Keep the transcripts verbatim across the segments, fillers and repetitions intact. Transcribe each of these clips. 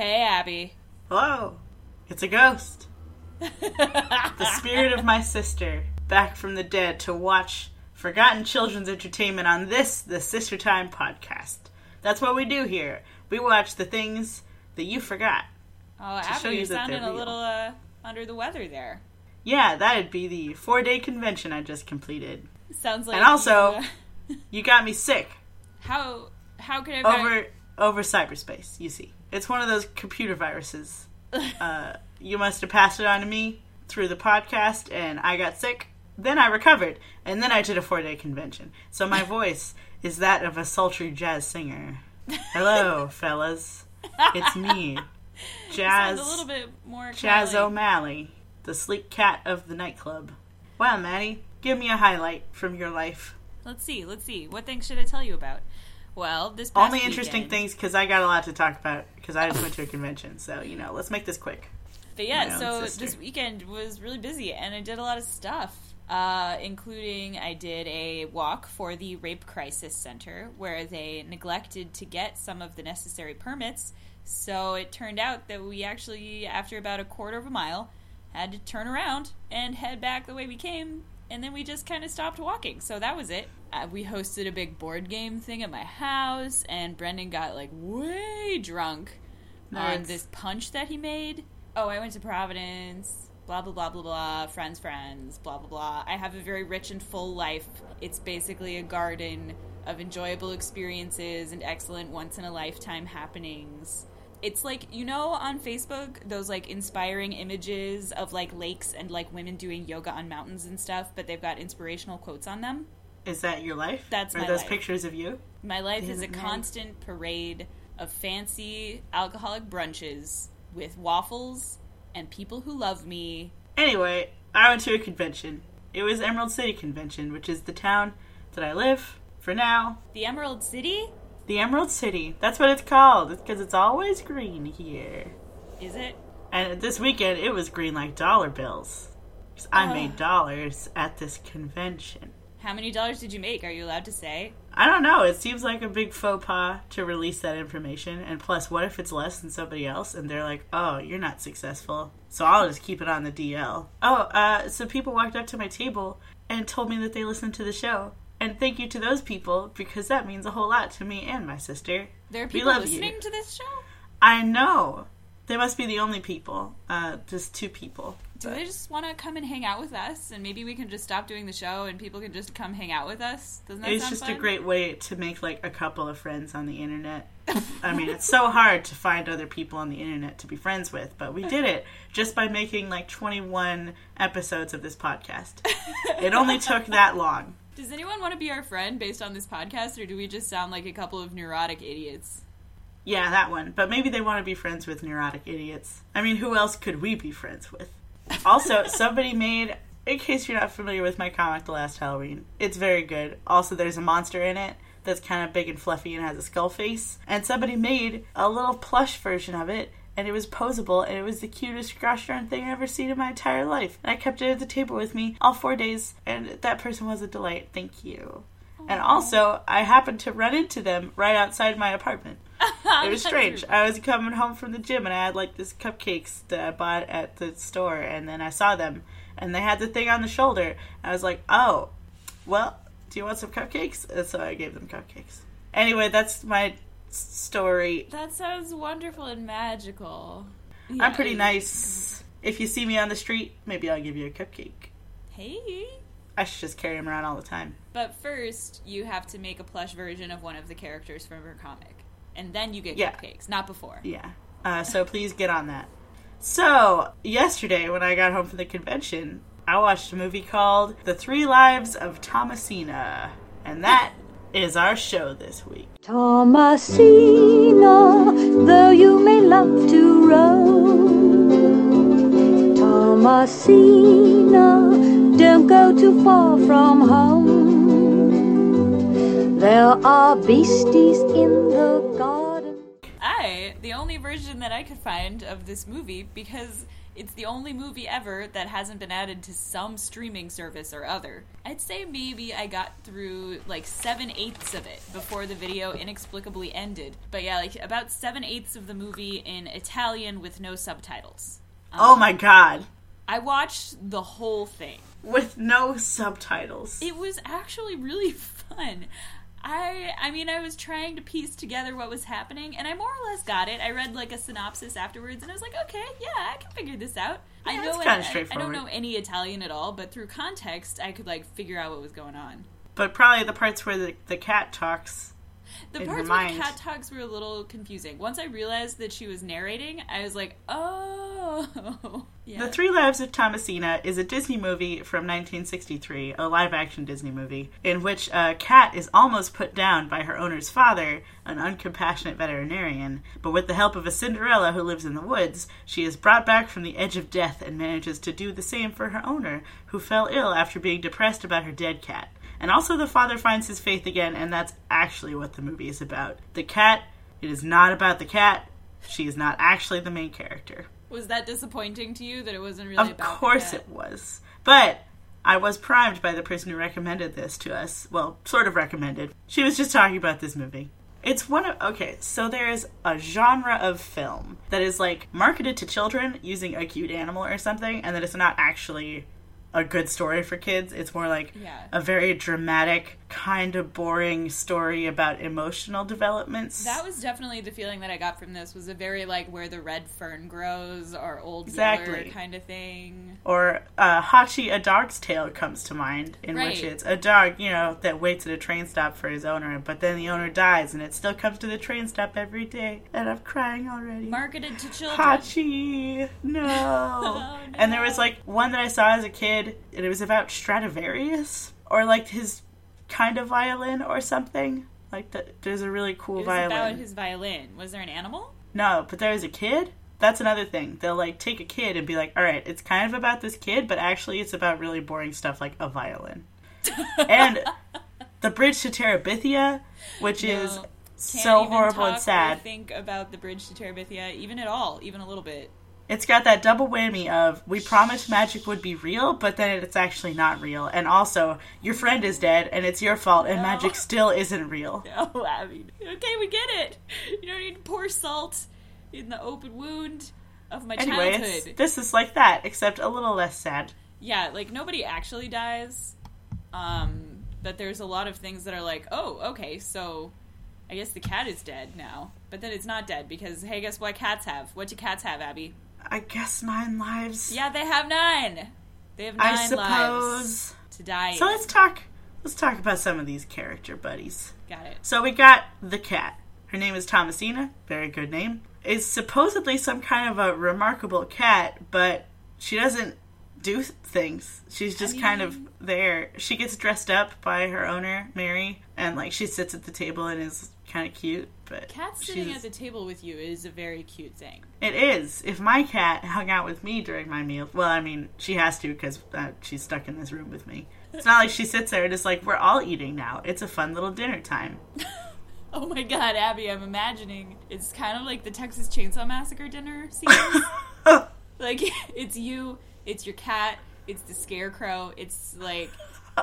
Hey, Abby. Hello. It's a ghost. The spirit of my sister, back from the dead to watch forgotten children's entertainment on this, the Sister Time podcast. That's what we do here. We watch the things that you forgot. Oh, Abby, you sounded a little uh, under the weather there. Yeah, that'd be the four-day convention I just completed. Sounds like. And also, you, uh... you got me sick. How how could I got... over over cyberspace? You see, it's one of those computer viruses. uh, you must have passed it on to me through the podcast, and I got sick. Then I recovered, and then I did a four-day convention. So my voice is that of a sultry jazz singer. Hello, fellas, it's me, Jazz. Sounds a little bit more Jazz O'Malley, the sleek cat of the nightclub. Well, Maddie, give me a highlight from your life. Let's see, let's see. What things should I tell you about? Well, this past Only interesting weekend. Things, because I got a lot to talk about, because I just went to a convention. So, you know, let's make this quick. But yeah, so sister. This weekend was really busy, and I did a lot of stuff, uh, including I did a walk for the Rape Crisis Center, where they neglected to get some of the necessary permits. So it turned out that we actually, after about a quarter of a mile, had to turn around and head back the way we came, and then we just kind of stopped walking. So that was it. Uh, we hosted a big board game thing at my house, and Brendan got, like, way drunk nice. on this punch that he made. Oh, I went to Providence, blah, blah, blah, blah, blah, friends, friends, blah, blah, blah. I have a very rich and full life. It's basically a garden of enjoyable experiences and excellent once-in-a-lifetime happenings. It's like, you know, on Facebook, those, like, inspiring images of, like, lakes and, like, women doing yoga on mountains and stuff, but they've got inspirational quotes on them? Is that your life? That's my life. Are those pictures of you? My life is a constant parade of fancy alcoholic brunches with waffles and people who love me. Anyway, I went to a convention. It was Emerald City Convention, which is the town that I live for now. The Emerald City? The Emerald City. That's what it's called. It's because it's always green here. Is it? And this weekend, it was green like dollar bills. So I uh. made dollars at this convention. How many dollars did you make? Are you allowed to say? I don't know. It seems like a big faux pas to release that information. And plus, what if it's less than somebody else? And they're like, oh, you're not successful. So I'll just keep it on the D L. Oh, uh, some people walked up to my table and told me that they listened to the show. And thank you to those people, because that means a whole lot to me and my sister. There are people listening you. to this show? I know. They must be the only people. Uh, just two people. Do they just want to come and hang out with us, and maybe we can just stop doing the show and people can just come hang out with us? Doesn't that it's sound It's just fun? A great way to make, like, a couple of friends on the internet. I mean, it's so hard to find other people on the internet to be friends with, but we did it just by making, like, twenty-one episodes of this podcast. It only took that long. Does anyone want to be our friend based on this podcast, or do we just sound like a couple of neurotic idiots? Yeah, that one. But maybe they want to be friends with neurotic idiots. I mean, who else could we be friends with? Also, somebody made, in case you're not familiar with my comic, The Last Halloween, it's very good. Also, there's a monster in it that's kind of big and fluffy and has a skull face. And somebody made a little plush version of it, and it was posable, and it was the cutest gosh darn thing I've ever seen in my entire life. And I kept it at the table with me all four days, and that person was a delight. Thank you. Aww. And also, I happened to run into them right outside my apartment. It was strange. I was coming home from the gym, and I had, like, these cupcakes that I bought at the store, and then I saw them, and they had the thing on the shoulder. I was like, oh, well, do you want some cupcakes? And so I gave them cupcakes. Anyway, that's my story. That sounds wonderful and magical. Yeah. I'm pretty nice. If you see me on the street, maybe I'll give you a cupcake. Hey. I should just carry them around all the time. But first, you have to make a plush version of one of the characters from her comic. And then you get yeah. cupcakes, not before. Yeah. Uh, so please get on that. So, yesterday when I got home from the convention, I watched a movie called The Three Lives of Thomasina. And that is our show this week. Thomasina, though you may love to roam. Thomasina, don't go too far from home. There are beasties in the garden. I, the only version that I could find of this movie, because it's the only movie ever that hasn't been added to some streaming service or other. I'd say maybe I got through like seven-eighths of it before the video inexplicably ended. But yeah, like about seven-eighths of the movie in Italian with no subtitles. Um, oh my god. I watched the whole thing. With no subtitles. It was actually really fun. I I mean, I was trying to piece together what was happening, and I more or less got it. I read, like, a synopsis afterwards, and I was like, okay, yeah, I can figure this out. Yeah, I know it's kind of straightforward. I, I don't know any Italian at all, but through context, I could, like, figure out what was going on. But probably the parts where the, the cat talks... The parts where the cat talks were a little confusing. Once I realized that she was narrating, I was like, oh. Yeah. The Three Lives of Thomasina is a Disney movie from nineteen sixty-three, a live-action Disney movie, in which a cat is almost put down by her owner's father, an uncompassionate veterinarian, but with the help of a Cinderella who lives in the woods, she is brought back from the edge of death and manages to do the same for her owner, who fell ill after being depressed about her dead cat. And also the father finds his faith again, and that's actually what the movie is about. The cat, it is not about the cat. She is not actually the main character. Was that disappointing to you that it wasn't really about the cat? Of course it was. But I was primed by the person who recommended this to us. Well, sort of recommended. She was just talking about this movie. It's one of... Okay, so there is a genre of film that is, like, marketed to children using a cute animal or something, and that it's not actually... a good story for kids. It's more like yeah. a very dramatic, kind of boring story about emotional developments. That was definitely the feeling that I got from this, was a very like Where the Red Fern Grows or Old exactly. Yeller kind of thing. Or uh, Hachi, A Dog's Tale comes to mind, in right. which it's a dog, you know, that waits at a train stop for his owner, but then the owner dies and it still comes to the train stop every day, and I'm crying already. Marketed to children. Hachi! No! Oh, no. And there was like one that I saw as a kid, and it was about Stradivarius or like his kind of violin or something. Like the, there's a really cool violin. It was violin. About his violin. Was there an animal? No, but there was a kid. That's another thing. They'll like take a kid and be like, all right, it's kind of about this kid, but actually it's about really boring stuff like a violin. And the Bridge to Terabithia, which no, is so horrible and sad. I think about the Bridge to Terabithia even at all, even a little bit. It's got that double whammy of, we promised magic would be real, but then it's actually not real. And also, your friend is dead, and it's your fault, and no. magic still isn't real. No, I mean, okay, we get it. You don't need to pour salt in the open wound of my Anyways, childhood. This is like that, except a little less sad. Yeah, like, nobody actually dies, um, but there's a lot of things that are like, oh, okay, so... I guess the cat is dead now. But then it's not dead because, hey, guess what cats have? What do cats have, Abby? I guess nine lives. Yeah, they have nine. They have nine I suppose. lives to die. So let's talk let's talk about some of these character buddies. Got it. So we got the cat. Her name is Thomasina. Very good name. Is supposedly some kind of a remarkable cat, but she doesn't do things. She's just I mean, kind of there. She gets dressed up by her owner, Mary, and like she sits at the table and is kind of cute. But cats sitting at the table with you is a very cute thing. It is. If my cat hung out with me during my meal, well, I mean, she has to because uh, she's stuck in this room with me. It's not like she sits there and is like, we're all eating now. It's a fun little dinner time. Oh my god, Abby, I'm imagining it's kind of like the Texas Chainsaw Massacre dinner scene. Like, it's you... It's your cat, it's the scarecrow, it's like,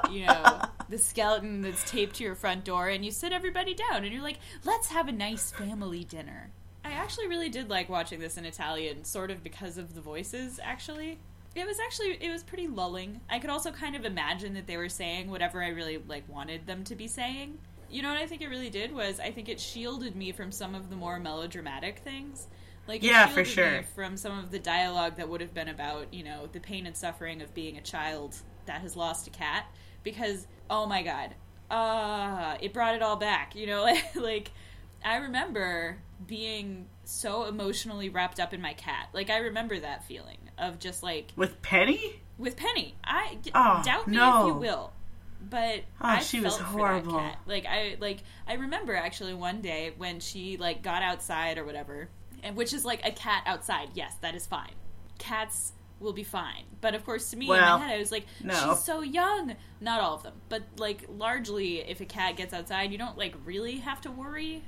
you know, the skeleton that's taped to your front door, and you sit everybody down, and you're like, let's have a nice family dinner. I actually really did like watching this in Italian, sort of because of the voices, actually. It was actually, it was pretty lulling. I could also kind of imagine that they were saying whatever I really, like, wanted them to be saying. You know what I think it really did was, I think it shielded me from some of the more melodramatic things. Like, it yeah, for sure. From some of the dialogue that would have been about, you know, the pain and suffering of being a child that has lost a cat, because, oh my god, uh, it brought it all back, you know? Like, I remember being so emotionally wrapped up in my cat. Like, I remember that feeling of just, like... With Penny? With Penny. I oh, doubt me no. if you will. But oh, I she felt was horrible. For that cat. Like, I, like, I remember, actually, one day when she, like, got outside or whatever... And which is like a cat outside. Yes, that is fine. Cats will be fine. But of course, to me, well, in my head, I was like, no. She's so young. Not all of them. But like, largely, if a cat gets outside, you don't like really have to worry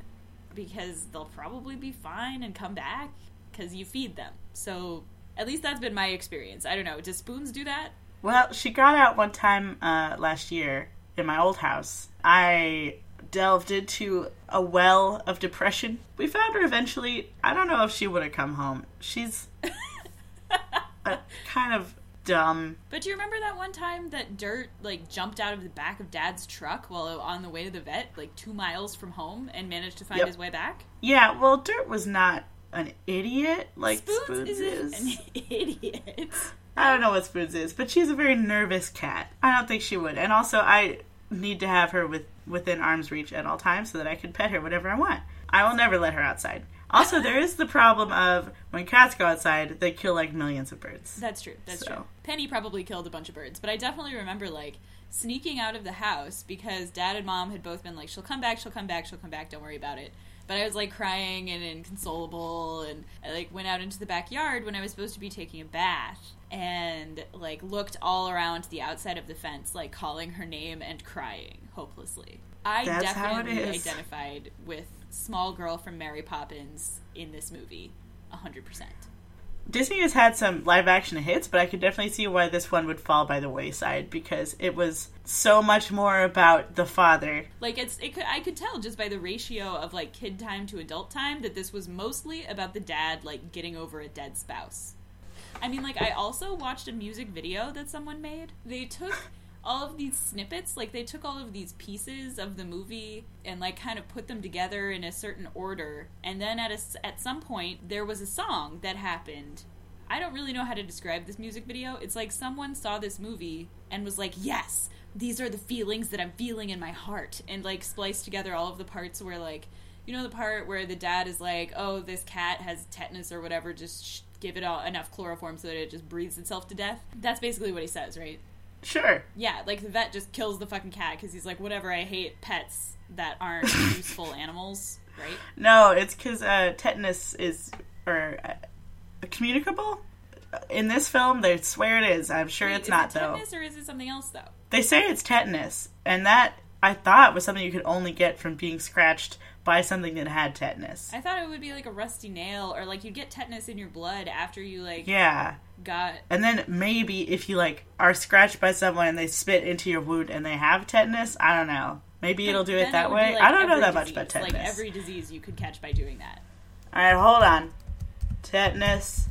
because they'll probably be fine and come back because you feed them. So at least that's been my experience. I don't know. Does spoons do that? Well, she got out one time uh, last year in my old house. I delved into a well of depression. We found her eventually. I don't know if she would have come home. She's a, kind of dumb. But do you remember that one time that Dirt, like, jumped out of the back of Dad's truck while on the way to the vet, like, two miles from home, and managed to find yep. his way back? Yeah, well, Dirt was not an idiot, like Spoons, Spoons is. is. An idiot. I don't know what Spoons is, but she's a very nervous cat. I don't think she would. And also, I need to have her with, within arm's reach at all times so that I can pet her whenever I want. I will never let her outside. Also, there is the problem of when cats go outside, they kill, like, millions of birds. That's true. That's so. true. Penny probably killed a bunch of birds, but I definitely remember, like, sneaking out of the house because Dad and Mom had both been like, she'll come back, she'll come back, she'll come back, don't worry about it. But I was, like, crying and inconsolable, and I, like, went out into the backyard when I was supposed to be taking a bath and, like, looked all around the outside of the fence, like, calling her name and crying hopelessly. I That's definitely identified with small girl from Mary Poppins in this movie, one hundred percent. Disney has had some live-action hits, but I could definitely see why this one would fall by the wayside, because it was so much more about the father. Like, it's, it could, I could tell just by the ratio of, like, kid time to adult time that this was mostly about the dad, like, getting over a dead spouse. I mean, like, I also watched a music video that someone made. They took all of these snippets, like, they took all of these pieces of the movie and, like, kind of put them together in a certain order, and then at a, at some point there was a song that happened. I don't really know how to describe this music video. It's like someone saw this movie and was like, yes, these are the feelings that I'm feeling in my heart, and, like, spliced together all of the parts where, like, you know, the part where the dad is like, oh, this cat has tetanus or whatever, just sh- give it all enough chloroform so that it just breathes itself to death. That's basically what he says, right? Sure. Yeah, like, the vet just kills the fucking cat because he's like, whatever, I hate pets that aren't useful animals, right? No, it's because uh, tetanus is or uh, communicable. In this film, they swear it is. I'm sure Wait, it's not, though. Is it tetanus, though. Or is it something else, though? They say it's tetanus, and that, I thought, was something you could only get from being scratched by something that had tetanus. I thought it would be, like, a rusty nail, or, like, you'd get tetanus in your blood after you, like... Yeah. Got... And then maybe if you, like, are scratched by someone and they spit into your wound and they have tetanus, I don't know. Maybe but it'll do it that it way. Like, I don't know that disease. much about tetanus. Like, every disease you could catch by doing that. All right, hold on. Tetanus,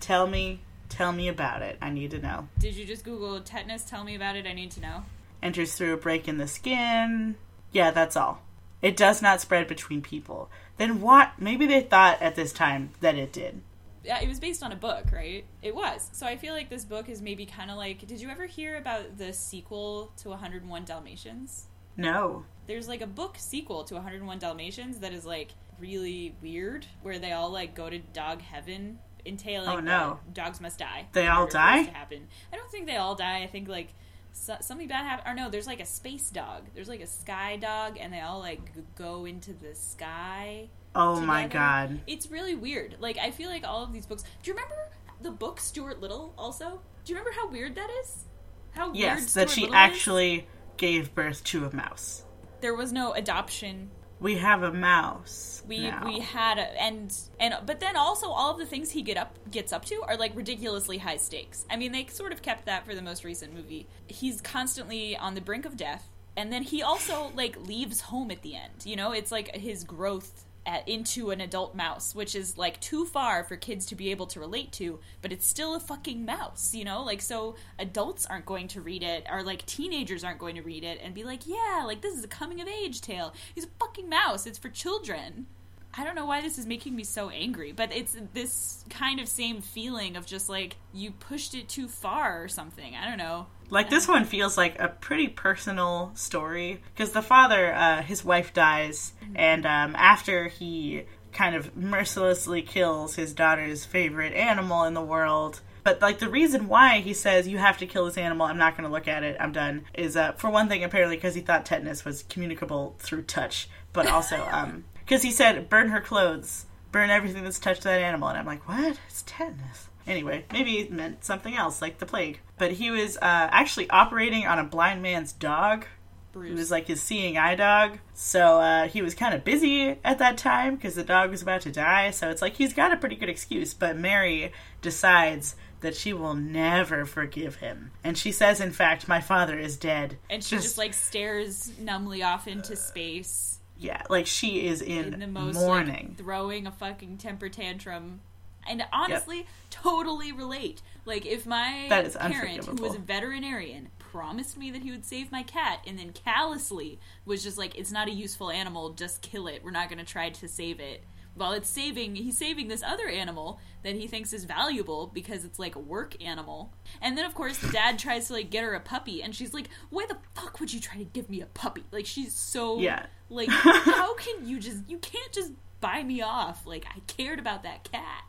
tell me, tell me about it. I need to know. Did you just Google tetanus, tell me about it, I need to know? Enters through a break in the skin. Yeah, that's all. It does not spread between people. Then what? Maybe they thought at this time that it did. Yeah, it was based on a book, right? It was. So I feel like this book is maybe kind of like... Did you ever hear about the sequel to one oh one Dalmatians? No. There's, like, a book sequel to one oh one Dalmatians that is, like, really weird, where they all, like, go to dog heaven, entailing oh, no. uh, dogs must die. They all die? To happen. I don't think they all die. I think, like... So, something bad happened. Or no, there's like a space dog. There's like a sky dog, and they all like g- go into the sky. Oh together. My god! It's really weird. Like, I feel like all of these books. Do you remember the book Stuart Little? Also, do you remember how weird that is? How yes, weird Stuart that she Little actually is? Gave birth to a mouse. There was no adoption. We have a mouse. We now. we had a, and and but then also all of the things he get up gets up to are like ridiculously high stakes. I mean, they sort of kept that for the most recent movie. He's constantly on the brink of death, and then he also like leaves home at the end. You know, it's like his growth at, into an adult mouse, which is like too far for kids to be able to relate to, but it's still a fucking mouse, you know? Like, so adults aren't going to read it, or like teenagers aren't going to read it and be like, yeah, like this is a coming of age tale. He's a fucking mouse. It's for children. I don't know why this is making me so angry, but it's this kind of same feeling of just like you pushed it too far or something. I don't know. Like, this one feels like a pretty personal story, because the father, uh, his wife dies, and um, after he kind of mercilessly kills his daughter's favorite animal in the world, but, like, the reason why he says, you have to kill this animal, I'm not going to look at it, I'm done, is, uh, for one thing, apparently, because he thought tetanus was communicable through touch, but also, um, because he said, burn her clothes, burn everything that's touched that animal, and I'm like, what? It's tetanus. Anyway, maybe it meant something else, like the plague. But he was uh, actually operating on a blind man's dog, Bruce. He was like his seeing eye dog. So uh, he was kind of busy at that time because the dog was about to die. So it's like he's got a pretty good excuse. But Mary decides that she will never forgive him. And she says, in fact, my father is dead. And she just, just like stares numbly off into uh, space. Yeah, like she is in, in the most, mourning. Like, throwing a fucking temper tantrum. And honestly, yep. totally relate. Like if my parent, who was a veterinarian, promised me that he would save my cat and then callously was just like, it's not a useful animal, just kill it, we're not going to try to save it. While it's saving, he's saving this other animal that he thinks is valuable because it's like a work animal. And then of course the dad tries to like get her a puppy and she's like, why the fuck would you try to give me a puppy? Like she's so, yeah. like, how can you just, you can't just buy me off. Like I cared about that cat.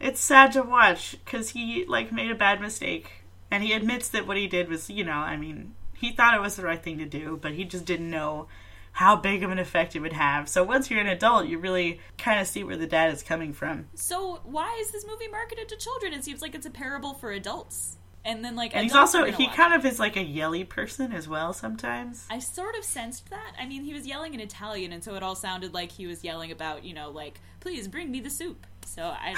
It's sad to watch because he like made a bad mistake. And he admits that what he did was, you know, I mean, he thought it was the right thing to do, but he just didn't know how big of an effect it would have. So once you're an adult, you really kind of see where the dad is coming from. So why is this movie marketed to children? It seems like it's a parable for adults. And then, like, and he's also, he kind of is like a yelly person as well sometimes. I sort of sensed that. I mean, he was yelling in Italian, and so it all sounded like he was yelling about, you know, like, please bring me the soup. So I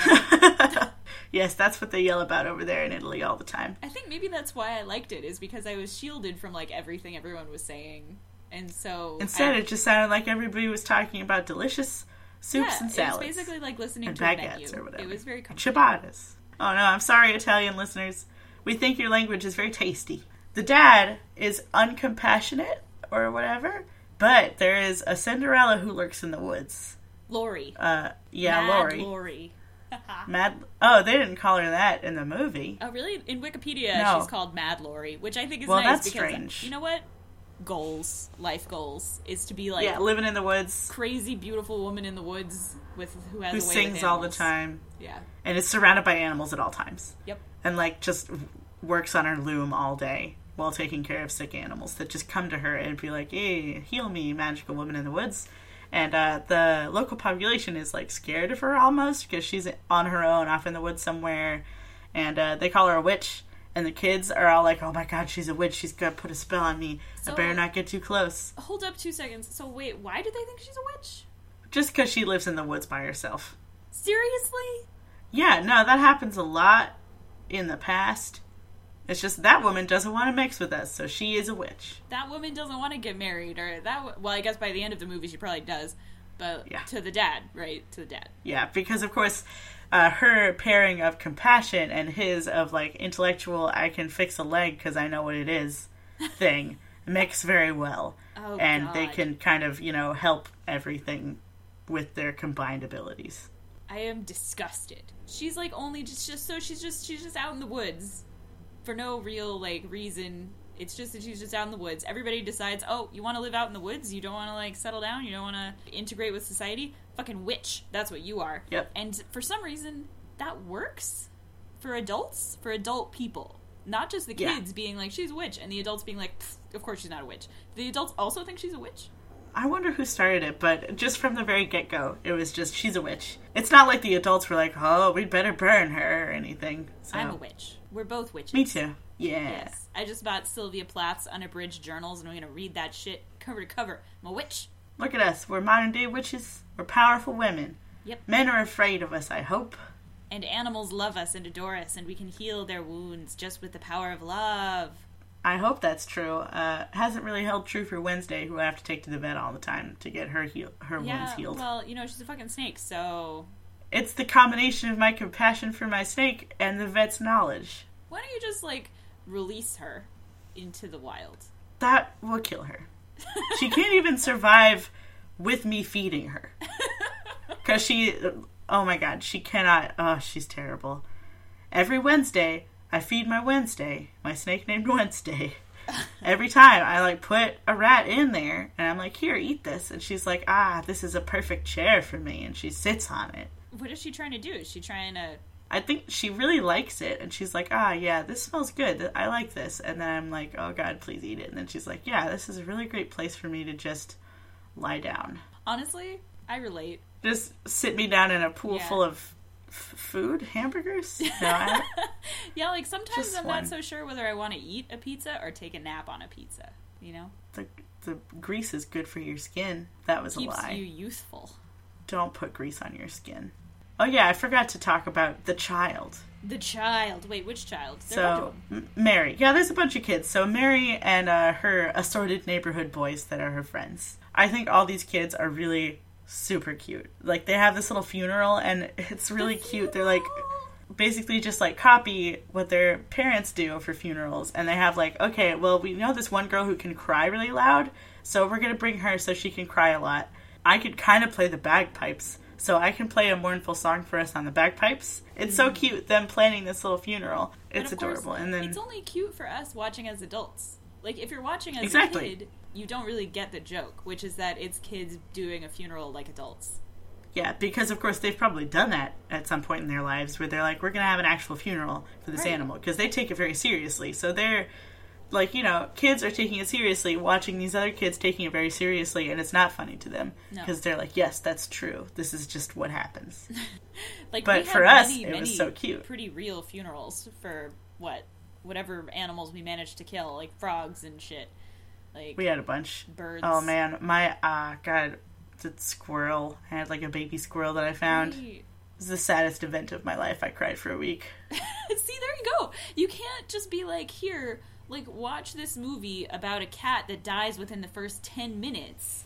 don't know. Yes, that's what they yell about over there in Italy all the time. I think maybe that's why I liked it, is because I was shielded from, like, everything everyone was saying. And so... Instead, I, it just sounded like everybody was talking about delicious soups yeah, and salads. It was basically like listening and to baguettes a menu. Or whatever. It was very comforting. Ciabattas. Oh, no, I'm sorry, Italian listeners. We think your language is very tasty. The dad is uncompassionate or whatever, but there is a Cinderella who lurks in the woods. Lori. Uh, yeah, Mad Lori. Lori. Mad. Oh, they didn't call her that in the movie. Oh, really? In Wikipedia, no. She's called Mad Lori, which I think is well, nice. Well, that's because, strange. You know what? Goals, life goals, is to be like yeah, living in the woods, crazy beautiful woman in the woods with who has who a way sings with all the time. Yeah, and is surrounded by animals at all times. Yep, and like just works on her loom all day while taking care of sick animals that just come to her and be like, "Hey, heal me, magical woman in the woods." And uh, the local population is, like, scared of her almost because she's on her own off in the woods somewhere. And uh, they call her a witch. And the kids are all like, oh, my God, she's a witch. She's going to put a spell on me. So, I better not get too close. Hold up two seconds. So, wait, why do they think she's a witch? Just because she lives in the woods by herself. Seriously? Yeah, no, that happens a lot in the past. It's just that woman doesn't want to mix with us, so she is a witch. That woman doesn't want to get married, or that. Well, I guess by the end of the movie she probably does, but yeah. to the dad, right? To the dad. Yeah, because of course, uh, her pairing of compassion and his of like intellectual, I can fix a leg because I know what it is, thing mix very well, oh, and God. They can kind of you know help everything with their combined abilities. I am disgusted. She's like only just just so she's just she's just out in the woods. For no real, like, reason. It's just that she's just out in the woods. Everybody decides, oh, you want to live out in the woods? You don't want to, like, settle down? You don't want to integrate with society? Fucking witch. That's what you are. Yep. And for some reason, that works for adults, for adult people. Not just the kids yeah. being like, she's a witch, and the adults being like, of course she's not a witch. The adults also think she's a witch. I wonder who started it, but just from the very get-go, it was just, she's a witch. It's not like the adults were like, oh, we'd better burn her or anything. So. I'm a witch. We're both witches. Me too. Yeah. Yes. I just bought Sylvia Plath's Unabridged Journals, and I'm going to read that shit cover to cover. I'm a witch. Look at us. We're modern-day witches. We're powerful women. Yep. Men are afraid of us, I hope. And animals love us and adore us, and we can heal their wounds just with the power of love. I hope that's true. Uh, hasn't really held true for Wednesday, who I have to take to the vet all the time to get her heal- her yeah, wounds healed. Well, you know, she's a fucking snake, so... It's the combination of my compassion for my snake and the vet's knowledge. Why don't you just, like, release her into the wild? That will kill her. She can't even survive with me feeding her. Because she... Oh, my God. She cannot... Oh, she's terrible. Every Wednesday, I feed my Wednesday. My snake named Wednesday. Every time, I, like, put a rat in there, and I'm like, here, eat this. And she's like, ah, this is a perfect chair for me. And she sits on it. What is she trying to do? Is she trying to... I think she really likes it, and she's like, ah, yeah, this smells good. I like this. And then I'm like, oh, God, please eat it. And then she's like, yeah, this is a really great place for me to just lie down. Honestly, I relate. Just sit me down in a pool yeah. full of f- food? Hamburgers? No, I... yeah, like, sometimes just I'm one. Not so sure whether I want to eat a pizza or take a nap on a pizza, you know? It's like, the grease is good for your skin. That was Keeps a lie. Keeps you youthful. Don't put grease on your skin. Oh, yeah, I forgot to talk about the child. The child. Wait, which child? So, M- Mary. Yeah, there's a bunch of kids. So, Mary and uh, her assorted neighborhood boys that are her friends. I think all these kids are really super cute. Like, they have this little funeral, and it's really the cute. Funeral. They're, like, basically just, like, copy what their parents do for funerals. And they have, like, okay, well, we know this one girl who can cry really loud, so we're going to bring her so she can cry a lot. I could kind of play the bagpipes. So I can play a mournful song for us on the bagpipes. It's mm-hmm. so cute, them planning this little funeral. It's and adorable. Course, and then it's only cute for us watching as adults. Like, if you're watching as exactly. a kid, you don't really get the joke, which is that it's kids doing a funeral like adults. Yeah, because, of course, they've probably done that at some point in their lives, where they're like, we're going to have an actual funeral for this right. animal, because they take it very seriously. So they're, like, you know, kids are taking it seriously, watching these other kids taking it very seriously, and it's not funny to them. Because no. they're like, yes, that's true. This is just what happens. Like, but for us, many, it was so cute. Pretty real funerals for, what, whatever animals we managed to kill, like frogs and shit. Like, we had a bunch. Birds. Oh, man. My, uh, God, the squirrel. I had, like, a baby squirrel that I found. Right. It was the saddest event of my life. I cried for a week. See, there you go. You can't just be like, here... Like, watch this movie about a cat that dies within the first ten minutes,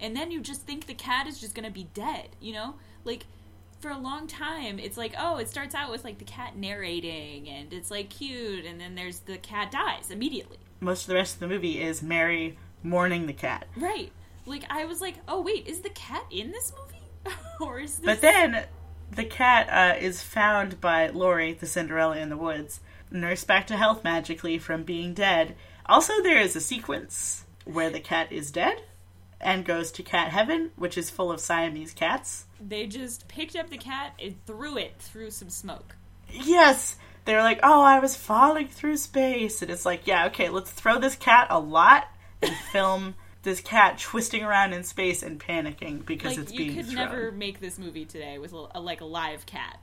and then you just think the cat is just gonna be dead, you know? Like, for a long time, it's like, oh, it starts out with, like, the cat narrating, and it's, like, cute, and then there's the cat dies immediately. Most of the rest of the movie is Mary mourning the cat. Right. Like, I was like, oh, wait, is the cat in this movie? Or is this... But then, the cat uh, is found by Lori, the Cinderella in the woods, nursed back to health magically from being dead. Also, there is a sequence where the cat is dead and goes to cat heaven, which is full of Siamese cats. They just picked up the cat and threw it through some smoke. Yes! They're like, oh, I was falling through space. And it's like, yeah, okay, let's throw this cat a lot and film this cat twisting around in space and panicking because like, it's being thrown. You could never make this movie today with, a, like, a live cat.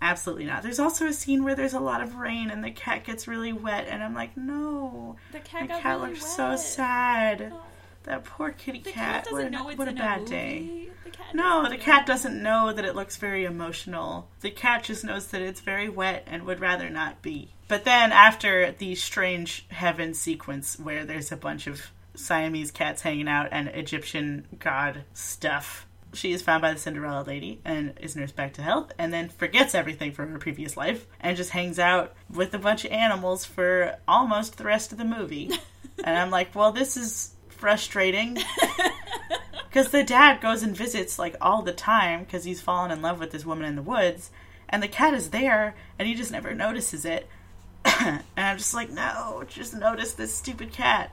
Absolutely not. There's also a scene where there's a lot of rain and the cat gets really wet, and I'm like, no. The cat the got cat really looks wet. So sad. Oh. That poor kitty the cat. cat doesn't what a, know it's what a in bad a movie. Day. The cat no, the know. cat doesn't know that it looks very emotional. The cat just knows that it's very wet and would rather not be. But then after the strange heaven sequence where there's a bunch of Siamese cats hanging out and Egyptian god stuff, she is found by the Cinderella lady and is nursed back to health, and then forgets everything from her previous life and just hangs out with a bunch of animals for almost the rest of the movie. And I'm like, well, this is frustrating. Because the dad goes and visits, like, all the time because he's fallen in love with this woman in the woods, and the cat is there and he just never notices it. And I'm just like, no, just notice this stupid cat.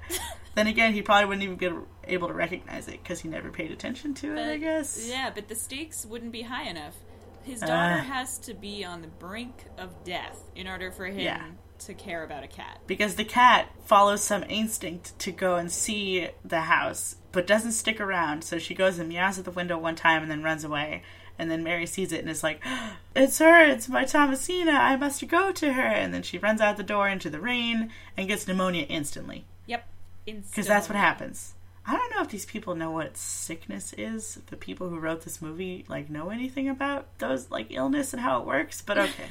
Then again, he probably wouldn't even be able to recognize it because he never paid attention to it, but, I guess. Yeah, but the stakes wouldn't be high enough. His daughter uh, has to be on the brink of death in order for him yeah. to care about a cat. Because the cat follows some instinct to go and see the house, but doesn't stick around. So she goes and meows at the window one time and then runs away. And then Mary sees it and is like, it's her, it's my Thomasina, I must go to her. And then she runs out the door into the rain and gets pneumonia instantly. Yep. Because that's what happens. I don't know if these people know what sickness is. The people who wrote this movie, like, know anything about those, like, illness and how it works, but okay.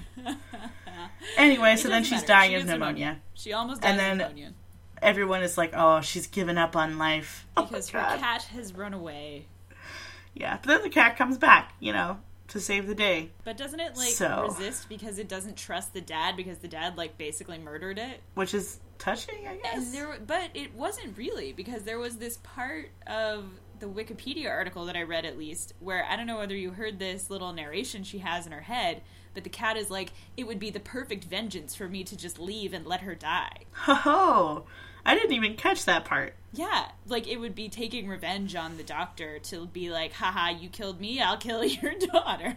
Anyway, so then she's matter. dying she of pneumonia. She almost died of pneumonia. And then everyone is like, oh, she's given up on life. Because oh, her cat has run away. Yeah, but then the cat comes back, you know, to save the day. But doesn't it, like, so. resist because it doesn't trust the dad because the dad, like, basically murdered it? Which is touching, I guess. And there, but it wasn't really, because there was this part of the Wikipedia article that I read, at least, where, I don't know whether you heard this little narration she has in her head, but the cat is like, it would be the perfect vengeance for me to just leave and let her die. Oh, I didn't even catch that part. Yeah, like, it would be taking revenge on the doctor to be like, haha, you killed me, I'll kill your daughter.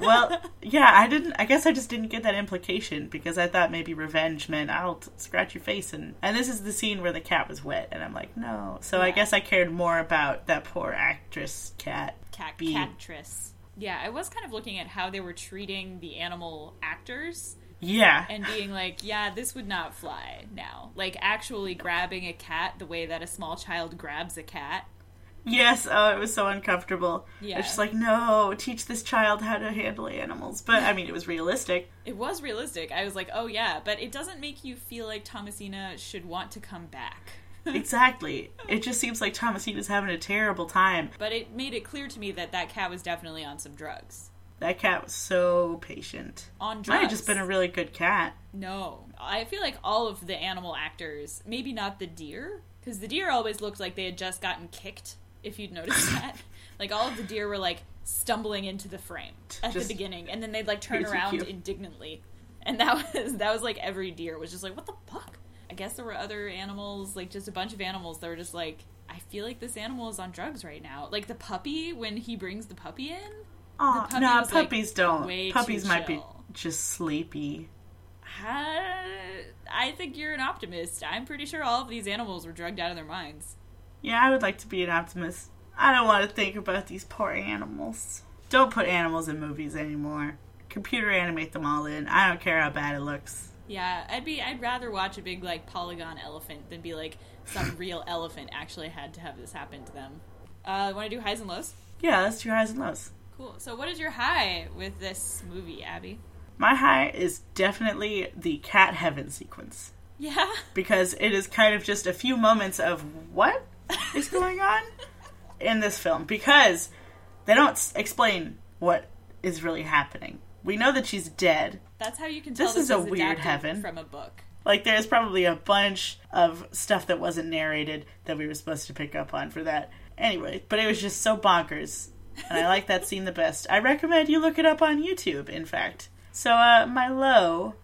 Well, yeah, I didn't, I guess I just didn't get that implication, because I thought maybe revenge meant I'll scratch your face, and, and this is the scene where the cat was wet, and I'm like, no. So yeah. I guess I cared more about that poor actress cat. Cat, being... Catress. Yeah, I was kind of looking at how they were treating the animal actors, Yeah. And being like, yeah, this would not fly now. Like, actually grabbing a cat the way that a small child grabs a cat. Yes, oh, it was so uncomfortable. Yeah. I was just like, no, teach this child how to handle animals. But, I mean, it was realistic. It was realistic. I was like, oh, yeah, but it doesn't make you feel like Thomasina should want to come back. Exactly. It just seems like Thomasina's having a terrible time. But it made it clear to me that that cat was definitely on some drugs. That cat was so patient. On drugs. Might have just been a really good cat. No. I feel like all of the animal actors, maybe not the deer, because the deer always looked like they had just gotten kicked. If you'd noticed that. Like, all of the deer were, like, stumbling into the frame at just, the beginning. And then they'd, like, turn around cute. indignantly. And that was, that was, like, every deer was just like, what the fuck? I guess there were other animals, like, just a bunch of animals that were just like, I feel like this animal is on drugs right now. Like, the puppy, when he brings the puppy in. Oh, puppy no, was, puppies like, don't. Puppies might chill. Be just sleepy. I, I think you're an optimist. I'm pretty sure all of these animals were drugged out of their minds. Yeah, I would like to be an optimist. I don't want to think about these poor animals. Don't put animals in movies anymore. Computer animate them all in. I don't care how bad it looks. Yeah, I'd be. I'd rather watch a big, like, polygon elephant than be like, some real elephant actually had to have this happen to them. Uh, want to do highs and lows? Yeah, let's do highs and lows. Cool. So what is your high with this movie, Abby? My high is definitely the cat heaven sequence. Yeah? Because it is kind of just a few moments of what? Is going on in this film, because they don't s- explain what is really happening. We know that she's dead. That's how you can tell this, this is a weird heaven from a book. Like, there's probably a bunch of stuff that wasn't narrated that we were supposed to pick up on for that. Anyway, but it was just so bonkers, and I like that scene the best. I recommend you look it up on YouTube, in fact. So uh, my low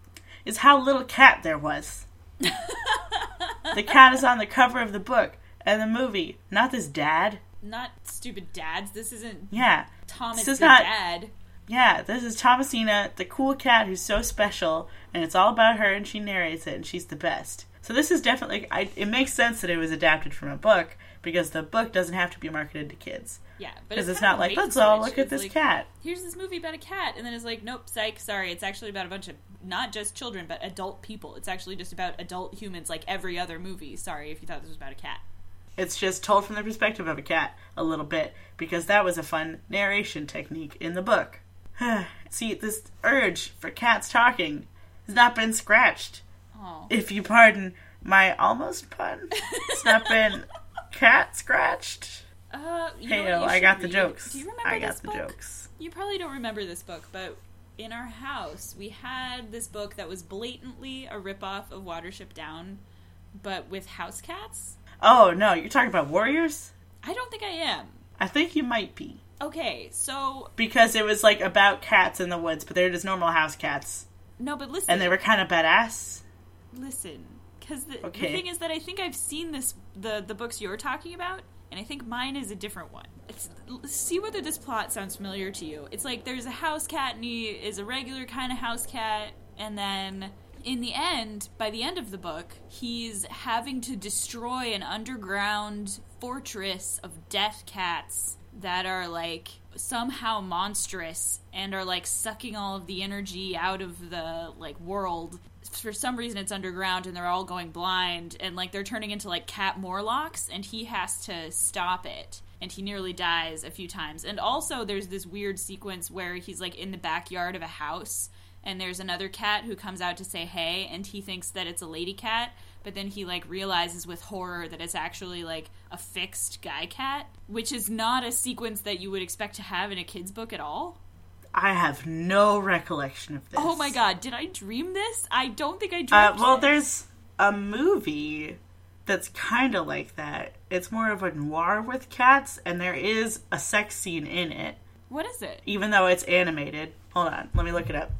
is how little cat there was. The cat is on the cover of the book. And the movie, not this dad. Not stupid dads. This isn't yeah. Thomas this is the not, dad. Yeah, this is Thomasina, the cool cat who's so special, and it's all about her, and she narrates it, and she's the best. So this is definitely, I, it makes sense that it was adapted from a book, because the book doesn't have to be marketed to kids. Yeah, but because it's, it's not like, let's all look at this like, cat. Here's this movie about a cat, and then it's like, nope, psych, sorry, it's actually about a bunch of, not just children, but adult people. It's actually just about adult humans, like every other movie. Sorry if you thought this was about a cat. It's just told from the perspective of a cat a little bit, because that was a fun narration technique in the book. See, this urge for cats talking has not been scratched. Aww. If you pardon my almost pun. It's not been cat scratched. Uh, you hey, yo, I got read. the jokes. Do you remember I got this book? the jokes. You probably don't remember this book, but in our house, we had this book that was blatantly a ripoff of Watership Down, but with house cats. Oh, no, you're talking about Warriors? I don't think I am. I think you might be. Okay, so... Because it was, like, about cats in the woods, but they're just normal house cats. No, but listen... And they were kind of badass. Listen, because the, okay. the thing is that I think I've seen this the, the books you're talking about, and I think mine is a different one. It's, see whether this plot sounds familiar to you. It's like there's a house cat, and he is a regular kind of house cat, and then... In the end, by the end of the book, he's having to destroy an underground fortress of death cats that are, like, somehow monstrous and are, like, sucking all of the energy out of the, like, world. For some reason, it's underground and they're all going blind and, like, they're turning into, like, cat Morlocks, and he has to stop it. And he nearly dies a few times. And also, there's this weird sequence where he's, like, in the backyard of a house. And there's another cat who comes out to say hey, and he thinks that it's a lady cat, but then he, like, realizes with horror that it's actually, like, a fixed guy cat, which is not a sequence that you would expect to have in a kid's book at all. I have no recollection of this. Oh my god, did I dream this? I don't think I dreamed uh, well, this. There's a movie that's kind of like that. It's more of a noir with cats, and there is a sex scene in it. What is it? Even though it's animated. Hold on, let me look it up.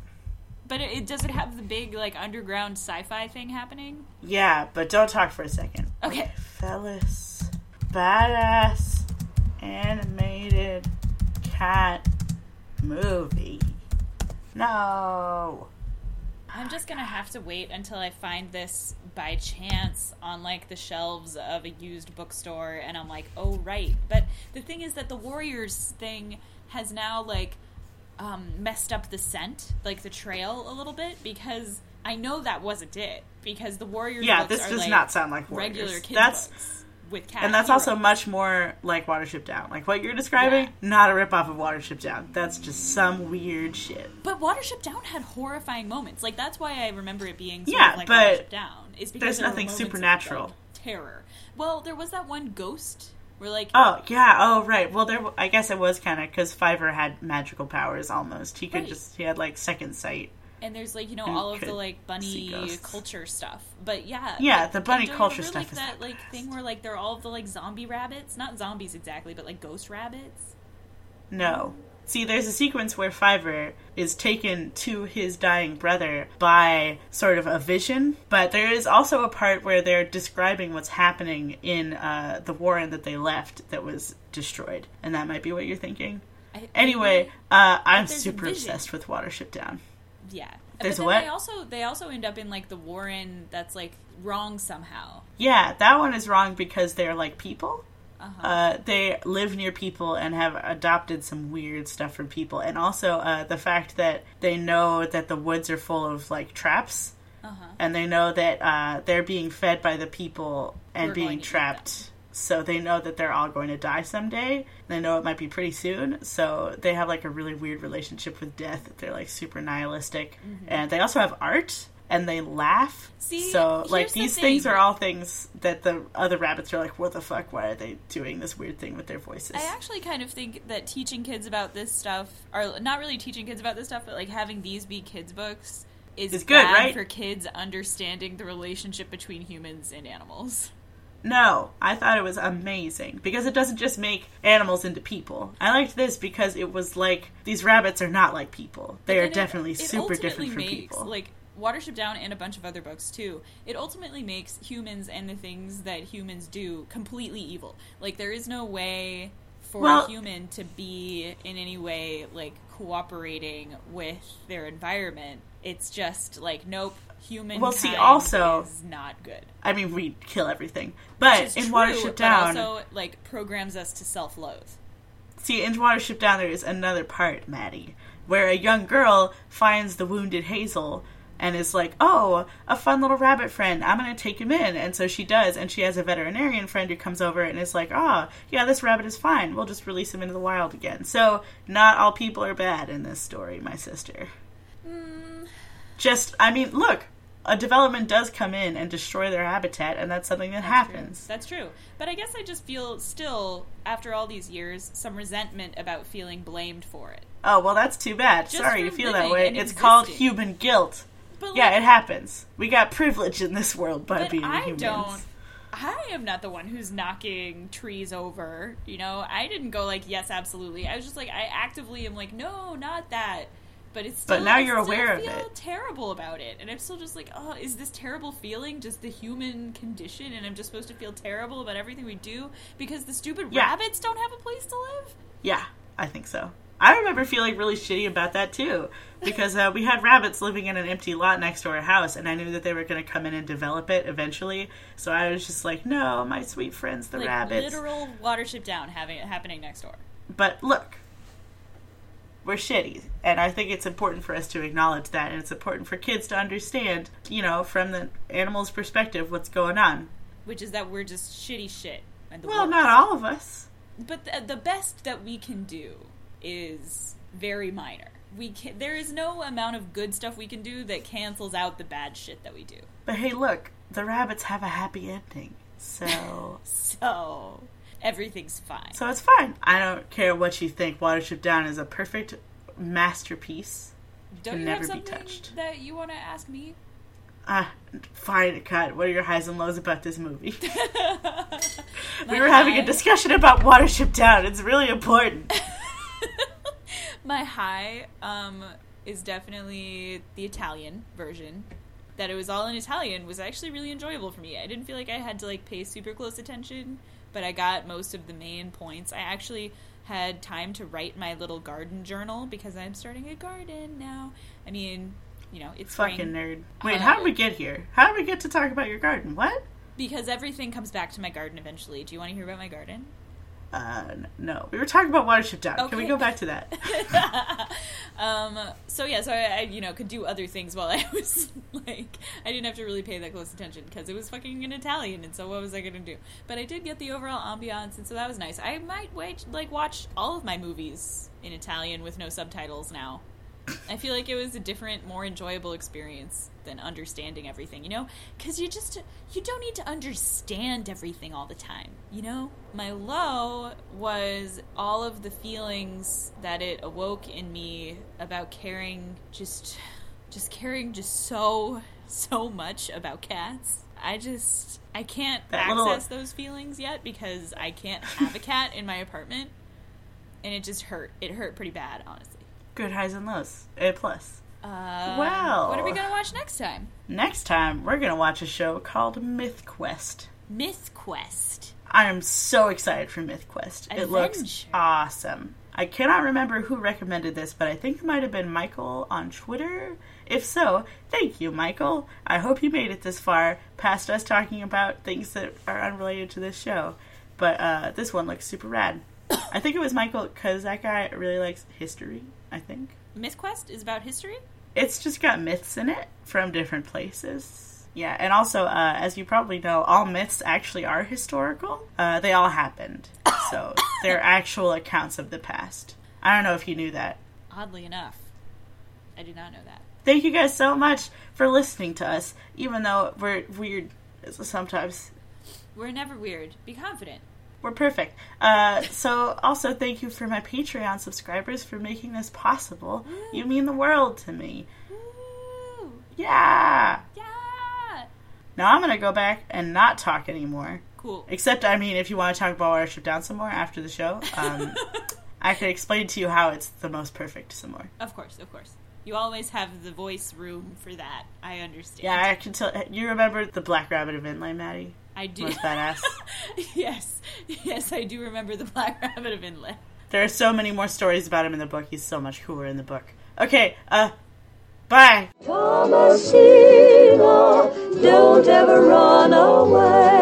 But it, it does it have the big, like, underground sci-fi thing happening? Yeah, but don't talk for a second. Okay. Fellas, badass, animated cat movie. No. I'm just going to have to wait until I find this by chance on, like, the shelves of a used bookstore, and I'm like, oh, right. But the thing is that the Warriors thing has now, like... um, messed up the scent, like the trail a little bit, because I know that wasn't it, because the Warriors yeah, books this are, does like, not sound like Warriors. Regular kids that's, books with cat and that's heroes. Also much more like Watership Down. Like what you're describing, yeah. not a ripoff of Watership Down. That's just some weird shit. But Watership Down had horrifying moments. Like that's why I remember it being sort yeah, of like but Watership Down. Is because there's there nothing supernatural. Of, like, terror. Well, there was that one ghost. We're like, oh yeah, oh right. Well, there. I guess it was kind of because Fiverr had magical powers almost. He could right. just he had like second sight. And there's like you know all of the like bunny culture stuff. But yeah, yeah, like, the bunny culture remember, stuff. Like, is that like best. Thing where like they're all of the like zombie rabbits, not zombies exactly, but like ghost rabbits. No, see, there's a sequence where Fiverr is taken to his dying brother by sort of a vision, but there is also a part where they're describing what's happening in uh, the warren that they left that was destroyed, and that might be what you're thinking. I, anyway, I, uh, I'm super obsessed with Watership Down. Yeah, there's but then what? They also they also end up in like the warren that's like wrong somehow. Yeah, that one is wrong because they're like people. Uh-huh. Uh, they live near people and have adopted some weird stuff from people. And also uh, the fact that they know that the woods are full of, like, traps. Uh-huh. And they know that uh, they're being fed by the people and We're being trapped. So they know that they're all going to die someday. They know it might be pretty soon. So they have, like, a really weird relationship with death. They're, like, super nihilistic. Mm-hmm. And they also have art. And they laugh. See, so, like, these the thing. things are all things that the other rabbits are like, what the fuck? Why are they doing this weird thing with their voices? I actually kind of think that teaching kids about this stuff, or not really teaching kids about this stuff, but, like, having these be kids' books is it's bad good, right? for kids understanding the relationship between humans and animals. No, I thought it was amazing, because it doesn't just make animals into people. I liked this because it was, like, these rabbits are not like people. They are definitely it, it super different from makes, people. Like, Watership Down and a bunch of other books too, it ultimately makes humans and the things that humans do completely evil. Like, there is no way for well, a human to be in any way, like, cooperating with their environment. It's just, like, nope, humankind well, see, also, is not good. I mean, we kill everything. But in true, Watership Down... But also, like, programs us to self-loathe. See, in Watership Down there is another part, Maddie, where a young girl finds the wounded Hazel... And is like, oh, a fun little rabbit friend. I'm going to take him in. And so she does. And she has a veterinarian friend who comes over and is like, oh, yeah, this rabbit is fine. We'll just release him into the wild again. So not all people are bad in this story, my sister. Mm. Just, I mean, look, a development does come in and destroy their habitat. And that's something that that's happens. True. That's true. But I guess I just feel still, after all these years, some resentment about feeling blamed for it. Oh, well, that's too bad. Just Sorry you feel that way. It's existing. Called human guilt. But yeah, like, it happens. We got privilege in this world by but being I humans. I don't... I am not the one who's knocking trees over, you know? I didn't go like, yes, absolutely. I was just like, I actively am like, no, not that. But it's still... But now you're I still aware feel of it. Terrible about it. And I'm still just like, oh, is this terrible feeling just the human condition? And I'm just supposed to feel terrible about everything we do? Because the stupid yeah. rabbits don't have a place to live? Yeah, I think so. I remember feeling really shitty about that, too, because uh, we had rabbits living in an empty lot next to our house, and I knew that they were going to come in and develop it eventually, so I was just like, no, my sweet friends, the like, rabbits. Literal Watership Down having happening next door. But look, we're shitty, and I think it's important for us to acknowledge that, and it's important for kids to understand, you know, from the animal's perspective, what's going on. Which is that we're just shitty shit. And the well, world. Not all of us. But the, the best that we can do... is very minor. We can, there is no amount of good stuff we can do that cancels out the bad shit that we do. But hey, look, the rabbits have a happy ending, so... so, everything's fine. So it's fine. I don't care what you think. Watership Down is a perfect masterpiece. Don't Can you never have something be touched. That you want to ask me? Ah, uh, fine, cut. What are your highs and lows about this movie? We were having high. a discussion about Watership Down. It's really important. My high um, is definitely the Italian version. That it was all in Italian was actually really enjoyable for me. I didn't feel like I had to like pay super close attention, but I got most of the main points. I actually had time to write my little garden journal because I'm starting a garden now. I mean, you know, it's fucking spring. Nerd. Wait, um, how did we get here? How did we get to talk about your garden? What? Because everything comes back to my garden eventually. Do you want to hear about my garden? Uh, no. We were talking about Watership Down. Okay. Can we go back to that? um, so, yeah, so I, I, you know, could do other things while I was, like, I didn't have to really pay that close attention because it was fucking in Italian, and so what was I going to do? But I did get the overall ambiance, and so that was nice. I might, wait, like, watch all of my movies in Italian with no subtitles now. I feel like it was a different, more enjoyable experience than understanding everything, you know? Because you just, you don't need to understand everything all the time, you know? My low was all of the feelings that it awoke in me about caring, just, just caring just so, so much about cats. I just, I can't that access little... those feelings yet because I can't have a cat in my apartment. And it just hurt. It hurt pretty bad, honestly. Good highs and lows. A plus. Uh, wow. What are we going to watch next time? Next time, we're going to watch a show called MythQuest. MythQuest. I am so excited for MythQuest. Adventure. It looks awesome. I cannot remember who recommended this, but I think it might have been Michael on Twitter. If so, thank you, Michael. I hope you made it this far, past us talking about things that are unrelated to this show. But uh, this one looks super rad. I think it was Michael because that guy really likes history. I think MythQuest is about history. It's just got myths in it from different places. Yeah, and also, uh, as you probably know, all myths actually are historical. Uh, they all happened, so they're actual accounts of the past. I don't know if you knew that. Oddly enough, I did not know that. Thank you guys so much for listening to us, even though we're weird sometimes. We're never weird. Be confident. We're perfect. Uh, so also thank you for my Patreon subscribers for making this possible. Ooh. You mean the world to me. Ooh. Yeah. Yeah. Now I'm going to go back and not talk anymore. Cool. Except, I mean, if you want to talk about Watership Down some more after the show, um, I can explain to you how it's the most perfect some more. Of course, of course. You always have the voice room for that. I understand. Yeah, I can tell. You remember the Black Rabbit event, like Maddie? I do. Most badass. yes. Yes, I do remember the Black Rabbit of Inlet. There are so many more stories about him in the book. He's so much cooler in the book. Okay, uh, bye. Thomasina, don't ever run away.